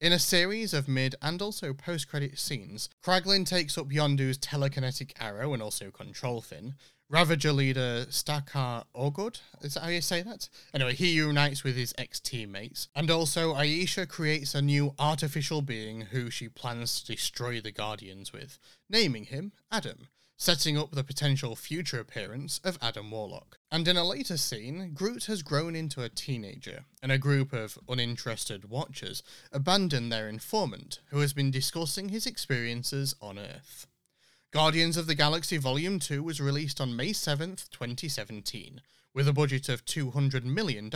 In a series of mid- and also post-credit scenes, Kraglin takes up Yondu's telekinetic arrow and also control fin, Ravager leader Stakar Ogod, is that how you say that? Anyway, he unites with his ex-teammates. And also, Aisha creates a new artificial being who she plans to destroy the Guardians with, naming him Adam, setting up the potential future appearance of Adam Warlock. And in a later scene, Groot has grown into a teenager, and a group of uninterested watchers abandon their informant, who has been discussing his experiences on Earth. Guardians of the Galaxy Volume 2 was released on May 7th, 2017. With a budget of $200 million,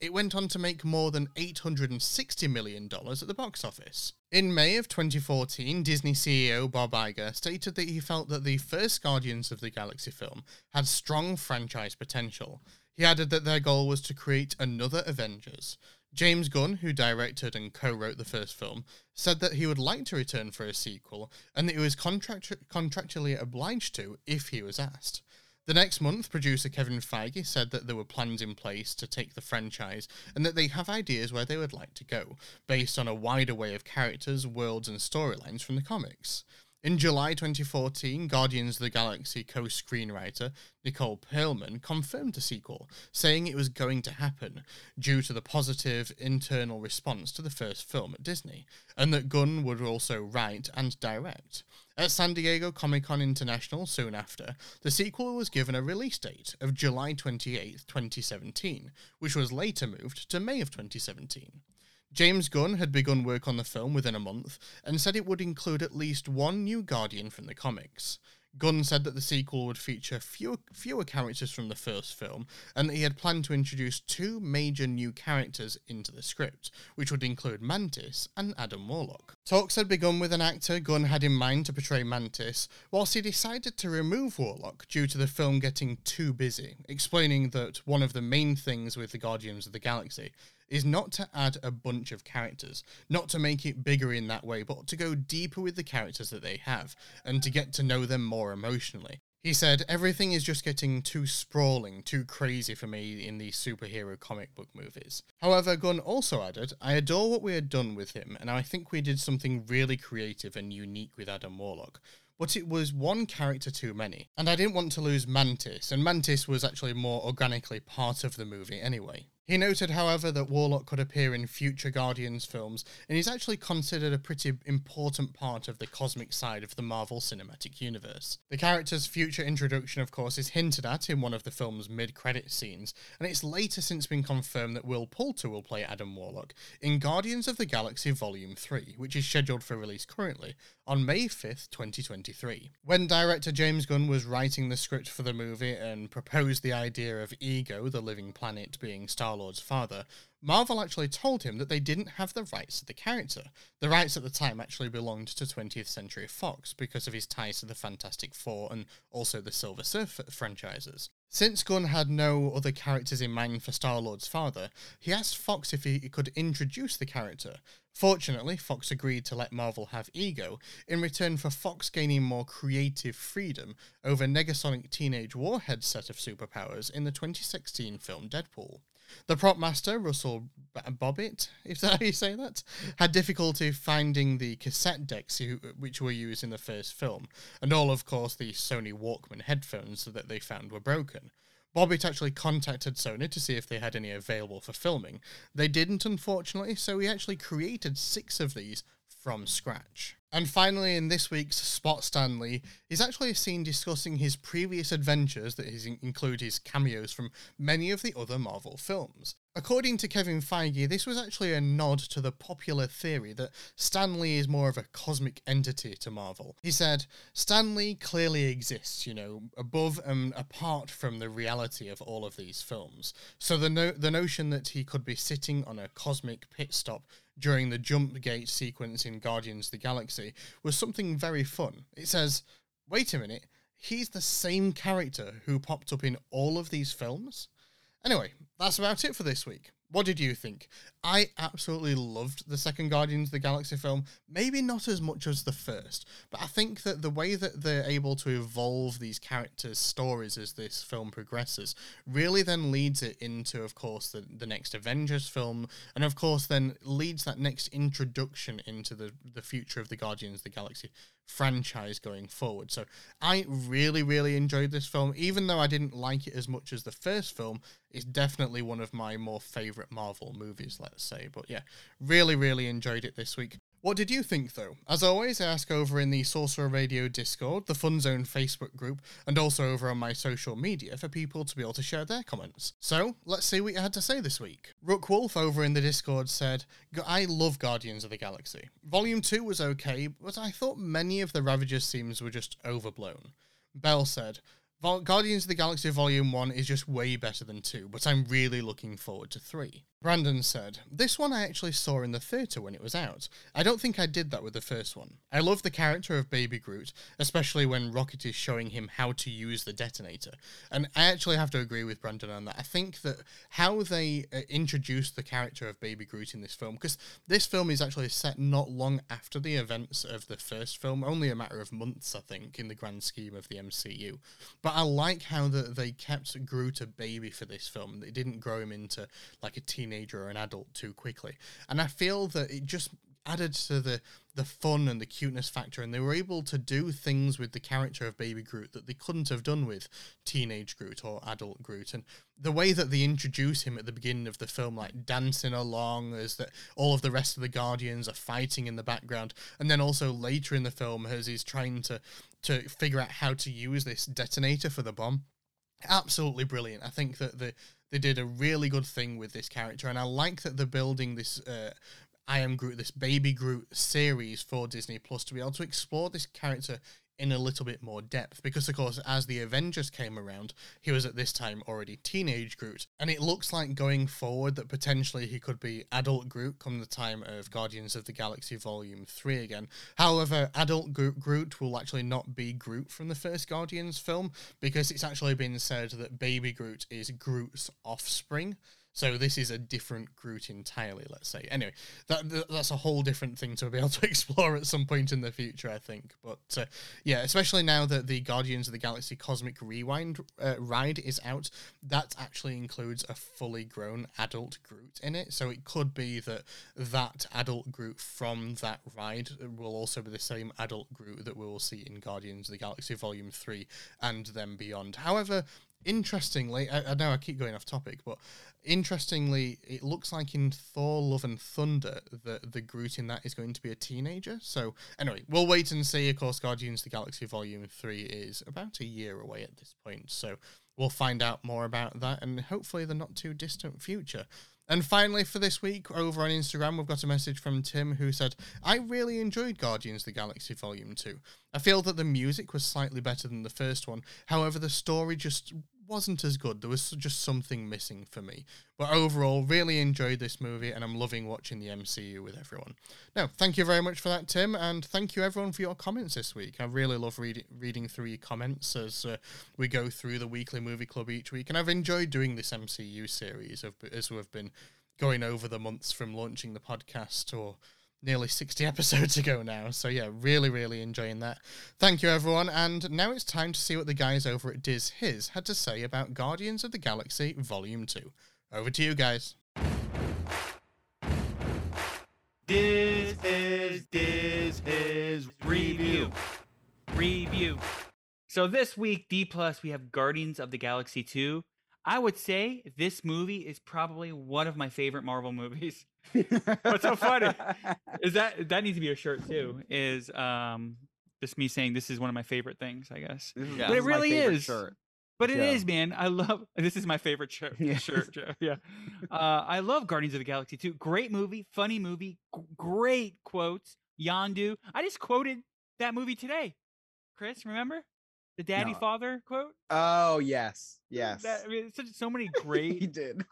it went on to make more than $860 million at the box office. In May of 2014, Disney CEO Bob Iger stated that he felt that the first Guardians of the Galaxy film had strong franchise potential. He added that their goal was to create another Avengers. James Gunn, who directed and co-wrote the first film, said that he would like to return for a sequel and that he was contractually obliged to if he was asked. The next month, producer Kevin Feige said that there were plans in place to take the franchise and that they have ideas where they would like to go, based on a wide array of characters, worlds and storylines from the comics. In July 2014, Guardians of the Galaxy co-screenwriter Nicole Perlman confirmed the sequel, saying it was going to happen due to the positive internal response to the first film at Disney, and that Gunn would also write and direct. At San Diego Comic-Con International soon after, the sequel was given a release date of July 28, 2017, which was later moved to May of 2017. James Gunn had begun work on the film within a month and said it would include at least one new Guardian from the comics. Gunn said that the sequel would feature fewer characters from the first film and that he had planned to introduce two major new characters into the script, which would include Mantis and Adam Warlock. Talks had begun with an actor Gunn had in mind to portray Mantis, whilst he decided to remove Warlock due to the film getting too busy, explaining that one of the main things with the Guardians of the Galaxy is not to add a bunch of characters, not to make it bigger in that way, but to go deeper with the characters that they have, and to get to know them more emotionally. He said, everything is just getting too sprawling, too crazy for me in these superhero comic book movies. However, Gunn also added, I adore what we had done with him, and I think we did something really creative and unique with Adam Warlock. But it was one character too many, and I didn't want to lose Mantis, and Mantis was actually more organically part of the movie anyway. He noted, however, that Warlock could appear in future Guardians films, and he's actually considered a pretty important part of the cosmic side of the Marvel Cinematic Universe. The character's future introduction, of course, is hinted at in one of the film's mid-credit scenes, and it's later since been confirmed that Will Poulter will play Adam Warlock in Guardians of the Galaxy Volume 3, which is scheduled for release currently on May 5th, 2023. When director James Gunn was writing the script for the movie and proposed the idea of Ego, the living planet, being Star-Lord's father, Marvel actually told him that they didn't have the rights to the character. The rights at the time actually belonged to 20th Century Fox because of his ties to the Fantastic Four and also the Silver Surfer franchises. Since Gunn had no other characters in mind for Star-Lord's father, he asked Fox if he could introduce the character. Fortunately, Fox agreed to let Marvel have Ego in return for Fox gaining more creative freedom over Negasonic Teenage Warhead's set of superpowers in the 2016 film Deadpool. The prop master, Russell Bobbitt, if that's how you say that, had difficulty finding the cassette decks which were used in the first film, and all, of course, the Sony Walkman headphones that they found were broken. Bobbitt actually contacted Sony to see if they had any available for filming. They didn't, unfortunately, so he actually created 6 of these from scratch. And finally, in this week's Spot Stan Lee, he's actually seen discussing his previous adventures that include his cameos from many of the other Marvel films. According to Kevin Feige, this was actually a nod to the popular theory that Stan Lee is more of a cosmic entity to Marvel. He said, Stan Lee clearly exists, you know, above and apart from the reality of all of these films. So the notion that he could be sitting on a cosmic pit stop during the jump gate sequence in Guardians of the Galaxy was something very fun. It says, wait a minute, he's the same character who popped up in all of these films? Anyway, that's about it for this week. What did you think? I absolutely loved the second Guardians of the Galaxy film, maybe not as much as the first, but I think that the way that they're able to evolve these characters' stories as this film progresses really then leads it into, of course, the next Avengers film, and of course then leads that next introduction into the future of the Guardians of the Galaxy franchise going forward. So I really, really enjoyed this film. Even though I didn't like it as much as the first film, it's definitely one of my more favourite Marvel movies, let's say. But yeah, really, really enjoyed it this week. What did you think, though? As always, I ask over in the Sorcerer Radio Discord, the Fun Zone Facebook group, and also over on my social media for people to be able to share their comments. So, let's see what you had to say this week. Rook Wolf over in the Discord said, I love Guardians of the Galaxy. Volume 2 was okay, but I thought many of the Ravagers themes were just overblown. Bell said, Guardians of the Galaxy Volume 1 is just way better than 2, but I'm really looking forward to 3. Brandon said, this one I actually saw in the theatre when it was out. I don't think I did that with the first one. I love the character of Baby Groot, especially when Rocket is showing him how to use the detonator. And I actually have to agree with Brandon on that. I think that how they introduced the character of Baby Groot in this film, because this film is actually set not long after the events of the first film, only a matter of months, I think, in the grand scheme of the MCU. But I like how they kept Groot a baby for this film. They didn't grow him into like a teenager or an adult too quickly. And I feel that it just added to the fun and the cuteness factor, and they were able to do things with the character of Baby Groot that they couldn't have done with teenage Groot or adult Groot. And the way that they introduce him at the beginning of the film, like dancing along, as that all of the rest of the Guardians are fighting in the background, and then also later in the film as he's trying to figure out how to use this detonator for the bomb. Absolutely brilliant. I think that they did a really good thing with this character, and I like that they're building this I Am Groot, this Baby Groot series for Disney Plus, to be able to explore this character in a little bit more depth, because of course as the Avengers came around, he was at this time already teenage Groot, and it looks like going forward that potentially he could be adult Groot come the time of Guardians of the Galaxy Volume 3 again. However, adult Groot will actually not be Groot from the first Guardians film, because it's actually been said that Baby Groot is Groot's offspring. So this is a different Groot entirely, let's say. Anyway, that's a whole different thing to be able to explore at some point in the future, I think. But yeah, especially now that the Guardians of the Galaxy Cosmic Rewind ride is out, that actually includes a fully grown adult Groot in it. So it could be that that adult Groot from that ride will also be the same adult Groot that we will see in Guardians of the Galaxy Volume 3 and then beyond. However, interestingly, I know I keep going off topic, but interestingly, it looks like in Thor, Love and Thunder, the Groot in that is going to be a teenager. So anyway, we'll wait and see. Of course, Guardians of the Galaxy Volume 3 is about a year away at this point, so we'll find out more about that, and hopefully the not too distant future. And finally for this week, over on Instagram, we've got a message from Tim who said, I really enjoyed Guardians of the Galaxy Volume 2. I feel that the music was slightly better than the first one, however the story just wasn't as good. There was just something missing for me. But overall, really enjoyed this movie, and I'm loving watching the MCU with everyone. Now, thank you very much for that, Tim, and thank you everyone for your comments this week. I really love reading through your comments as we go through the weekly movie club each week, and I've enjoyed doing this MCU series as we've been going over the months from launching the podcast or nearly 60 episodes ago now. So yeah, really, really enjoying that. Thank you, everyone. And now it's time to see what the guys over at Diz His had to say about Guardians of the Galaxy Volume 2. Over to you guys. Diz His, Diz His Review. So this week, D+, we have Guardians of the Galaxy 2. I would say this movie is probably one of my favorite Marvel movies. What's so funny is that needs to be a shirt too, is just me saying this is one of my favorite things, I guess. Yeah, but it really is shirt. But it is, man. I love this is my favorite shirt. Yeah. Yeah. I love Guardians of the Galaxy 2. Great movie, funny movie, great quotes. Yondu. I just quoted that movie today. Chris, remember? The daddy father quote? Oh, yes. That, I mean, so many great. He did.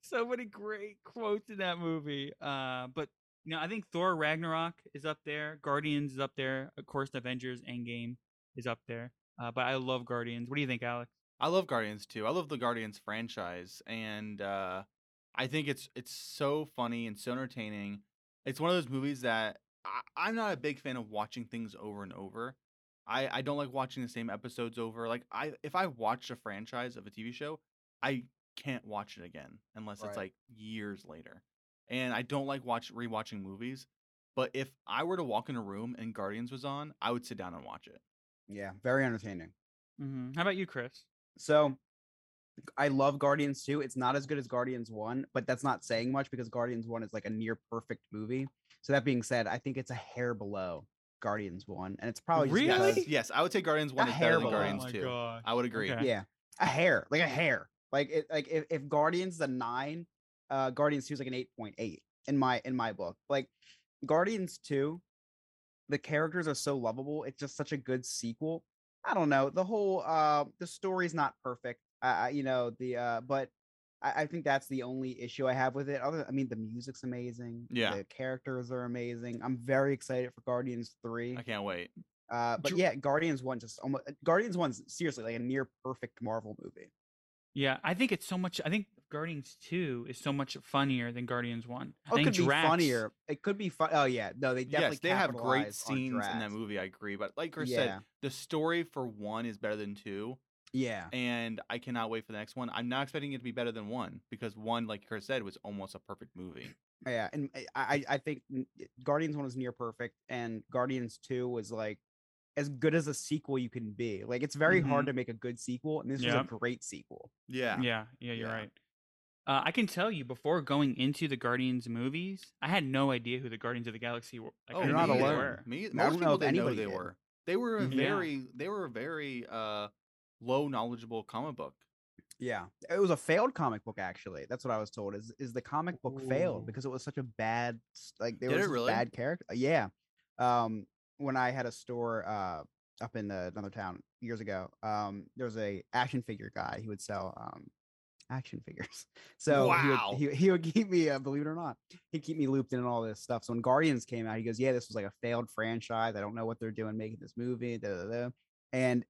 So many great quotes in that movie. But you know, I think Thor Ragnarok is up there. Guardians is up there. Of course, Avengers Endgame is up there. But I love Guardians. What do you think, Alex? I love Guardians too. I love the Guardians franchise, and I think it's so funny and so entertaining. It's one of those movies that I'm not a big fan of watching things over and over. I don't like watching the same episodes over. Like if I watched a franchise of a TV show, I can't watch it again unless it's like years later. And I don't like rewatching movies. But if I were to walk in a room and Guardians was on, I would sit down and watch it. Yeah, very entertaining. Mm-hmm. How about you, Chris? So I love Guardians 2. It's not as good as Guardians 1, but that's not saying much because Guardians 1 is like a near perfect movie. So that being said, I think it's a hair below Guardians 1. And it's probably just because, yes, I would say Guardians 1 is better than Guardians 2. God. I would agree. Okay. Yeah. A hair. If Guardians is a 9, Guardians 2 is like an 8.8 in my book. Like Guardians 2, the characters are so lovable. It's just such a good sequel. I don't know. The whole the story's not perfect. But I think that's the only issue I have with it. The music's amazing. Yeah. The characters are amazing. I'm very excited for Guardians 3. I can't wait. Guardians 1 Guardians 1's seriously like a near perfect Marvel movie. Yeah, I think Guardians 2 is so much funnier than Guardians 1. Funnier. It could be fun. Oh yeah, no, they definitely they have great scenes in that movie. I agree, but like Chris said, the story for 1 is better than 2. Yeah, and I cannot wait for the next one. I'm not expecting it to be better than 1 because 1, like Chris said, was almost a perfect movie. Yeah, and I think Guardians 1 was near perfect, and Guardians 2 was like as good as a sequel you can be. Like it's very hard to make a good sequel, and this was a great sequel. Yeah, yeah, yeah. You're right. I can tell you before going into the Guardians movies, I had no idea who the Guardians of the Galaxy were. You're not aware. Most people didn't know who they were. They were a very low knowledgeable comic book. Yeah, it was a failed comic book actually. That's what I was told. Is the comic book failed because it was such a bad bad character. Yeah, when I had a store up in another town years ago, there was a action figure guy. He would sell action figures. So wow. he would keep me believe it or not, he'd keep me looped in and all this stuff. So when Guardians came out, he goes, "Yeah, this was like a failed franchise. I don't know what they're doing making this movie." And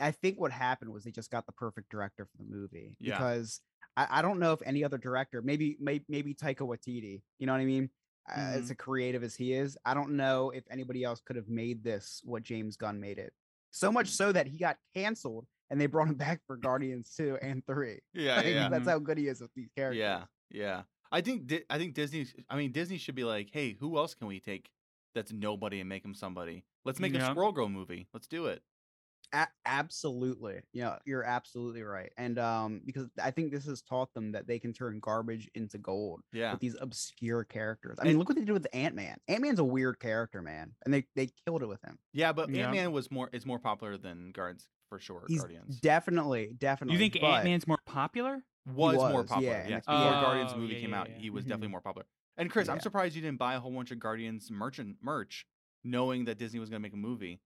I think what happened was they just got the perfect director for the movie because I don't know if any other director, maybe Taika Waititi, you know what I mean? As a creative as he is, I don't know if anybody else could have made this what James Gunn made it. So much so that he got canceled and they brought him back for Guardians 2 and 3. Yeah, that's how good he is with these characters. Yeah, yeah. I think Disney should be like, hey, who else can we take that's nobody and make him somebody? Let's make a Squirrel Girl movie. Let's do it. Absolutely. Yeah, you're absolutely right. And because I think this has taught them that they can turn garbage into gold with these obscure characters. I mean, look what they did with Ant-Man. Ant-Man's a weird character, man. And they killed it with him. Yeah, but Ant-Man is more popular than Guardians for sure. He's Guardians. Definitely. You think Ant-Man's more popular? Was more popular. Yeah. Before Guardians movie came out, he was definitely more popular. And Chris, I'm surprised you didn't buy a whole bunch of Guardians merch knowing that Disney was going to make a movie.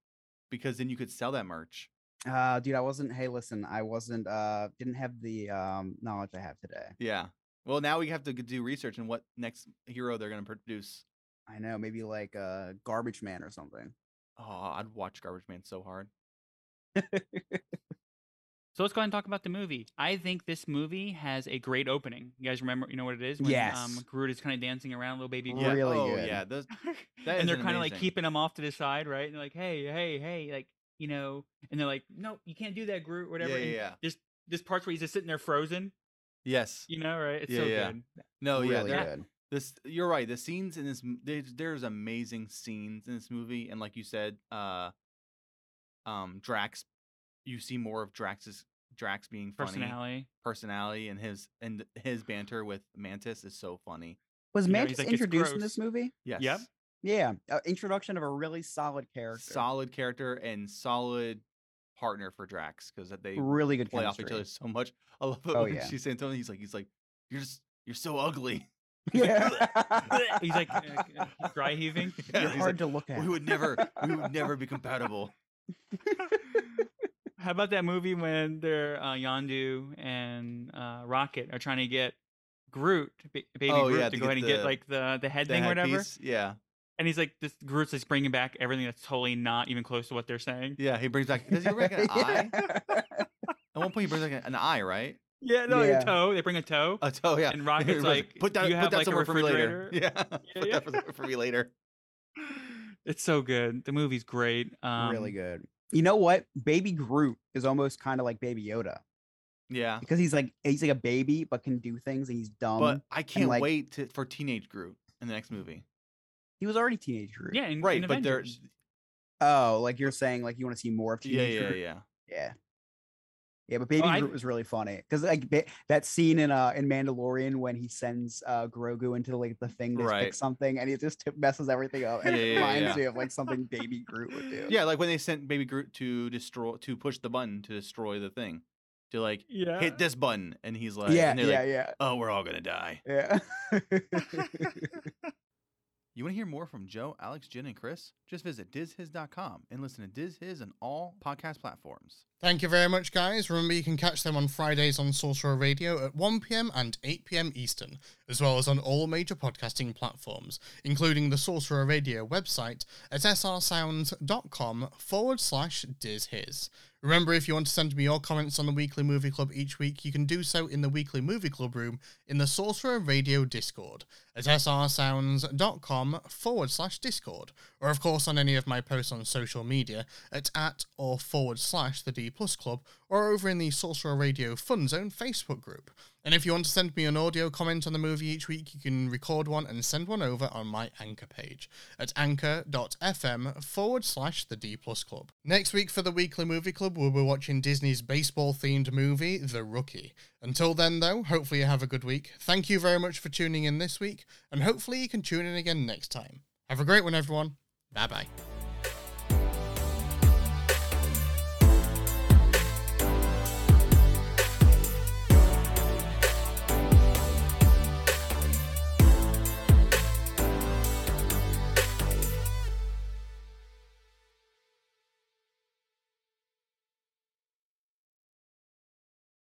Because then you could sell that merch. Didn't have the knowledge I have today. Yeah. Well, now we have to do research on what next hero they're going to produce. I know. Maybe like Garbage Man or something. Oh, I'd watch Garbage Man so hard. So let's go ahead and talk about the movie. I think this movie has a great opening. You guys remember, you know what it is? When, yes. Groot is kind of dancing around, little baby. Yeah. Really good. Yeah. And they're kind of like keeping him off to the side, right? And they're like, hey, like, you know, and they're like, no, you can't do that, Groot, whatever. Yeah. There's parts where he's just sitting there frozen. Yes. You know, right? It's good. No, really good. You're right. The scenes in this, there's amazing scenes in this movie. And like you said, Drax. You see more of Drax being funny. Personality and his banter with Mantis is so funny. Was Mantis introduced in this movie? Yes. Yep. Yeah. Introduction of a really solid character. Solid character and solid partner for Drax because they really good play chemistry off each other so much. I love it when she's saying something. He's like, you're so ugly. Yeah. He's like dry heaving. Yeah, you're hard to look at. We would never be compatible. How about that movie when they're Yondu and Rocket are trying to get Groot, Groot, to go ahead and get like the head thing or whatever? Piece. Yeah. And he's like, Groot's like bringing back everything that's totally not even close to what they're saying. Yeah, he brings back, does he bring an eye? At one point he brings like an eye, right? Yeah, no, a toe. They bring a toe. A toe, yeah. And Rocket's like, put that somewhere for me later. Yeah, put that for me later. It's so good. The movie's great. Really good. You know what? Baby Groot is almost kind of like Baby Yoda. Yeah. Because he's like a baby, but can do things and he's dumb. But I can't wait for Teenage Groot in the next movie. He was already teenage Groot. Yeah, in but Avengers. Oh, like you're saying, like you want to see more of teenage Groot. Yeah. Yeah, but Baby Groot was really funny because like that scene in Mandalorian when he sends Grogu into like the thing to pick something, and it just messes everything up. And it reminds me of like something Baby Groot would do. Yeah, like when they sent Baby Groot to push the button to destroy the thing, to like hit this button, and he's like, oh, we're all gonna die. Yeah. You want to hear more from Joe, Alex, Jen, and Chris? Just visit DizHiz.com and listen to DizHiz on all podcast platforms. Thank you very much, guys. Remember, you can catch them on Fridays on Sorcerer Radio at 1 p.m. and 8 p.m. Eastern, as well as on all major podcasting platforms, including the Sorcerer Radio website at srsounds.com/DizHiz. Remember, if you want to send me your comments on the Weekly Movie Club each week, you can do so in the Weekly Movie Club room in the Sorcerer Radio Discord at srsounds.com/Discord, or of course on any of my posts on social media @or/the D+ Club, or over in the Sorcerer Radio Fun Zone Facebook group. And if you want to send me an audio comment on the movie each week, you can record one and send one over on my Anchor page at anchor.fm/the D+ Club. Next week for the Weekly Movie Club, we'll be watching Disney's baseball-themed movie, The Rookie. Until then, though, hopefully you have a good week. Thank you very much for tuning in this week, and hopefully you can tune in again next time. Have a great one, everyone. Bye-bye.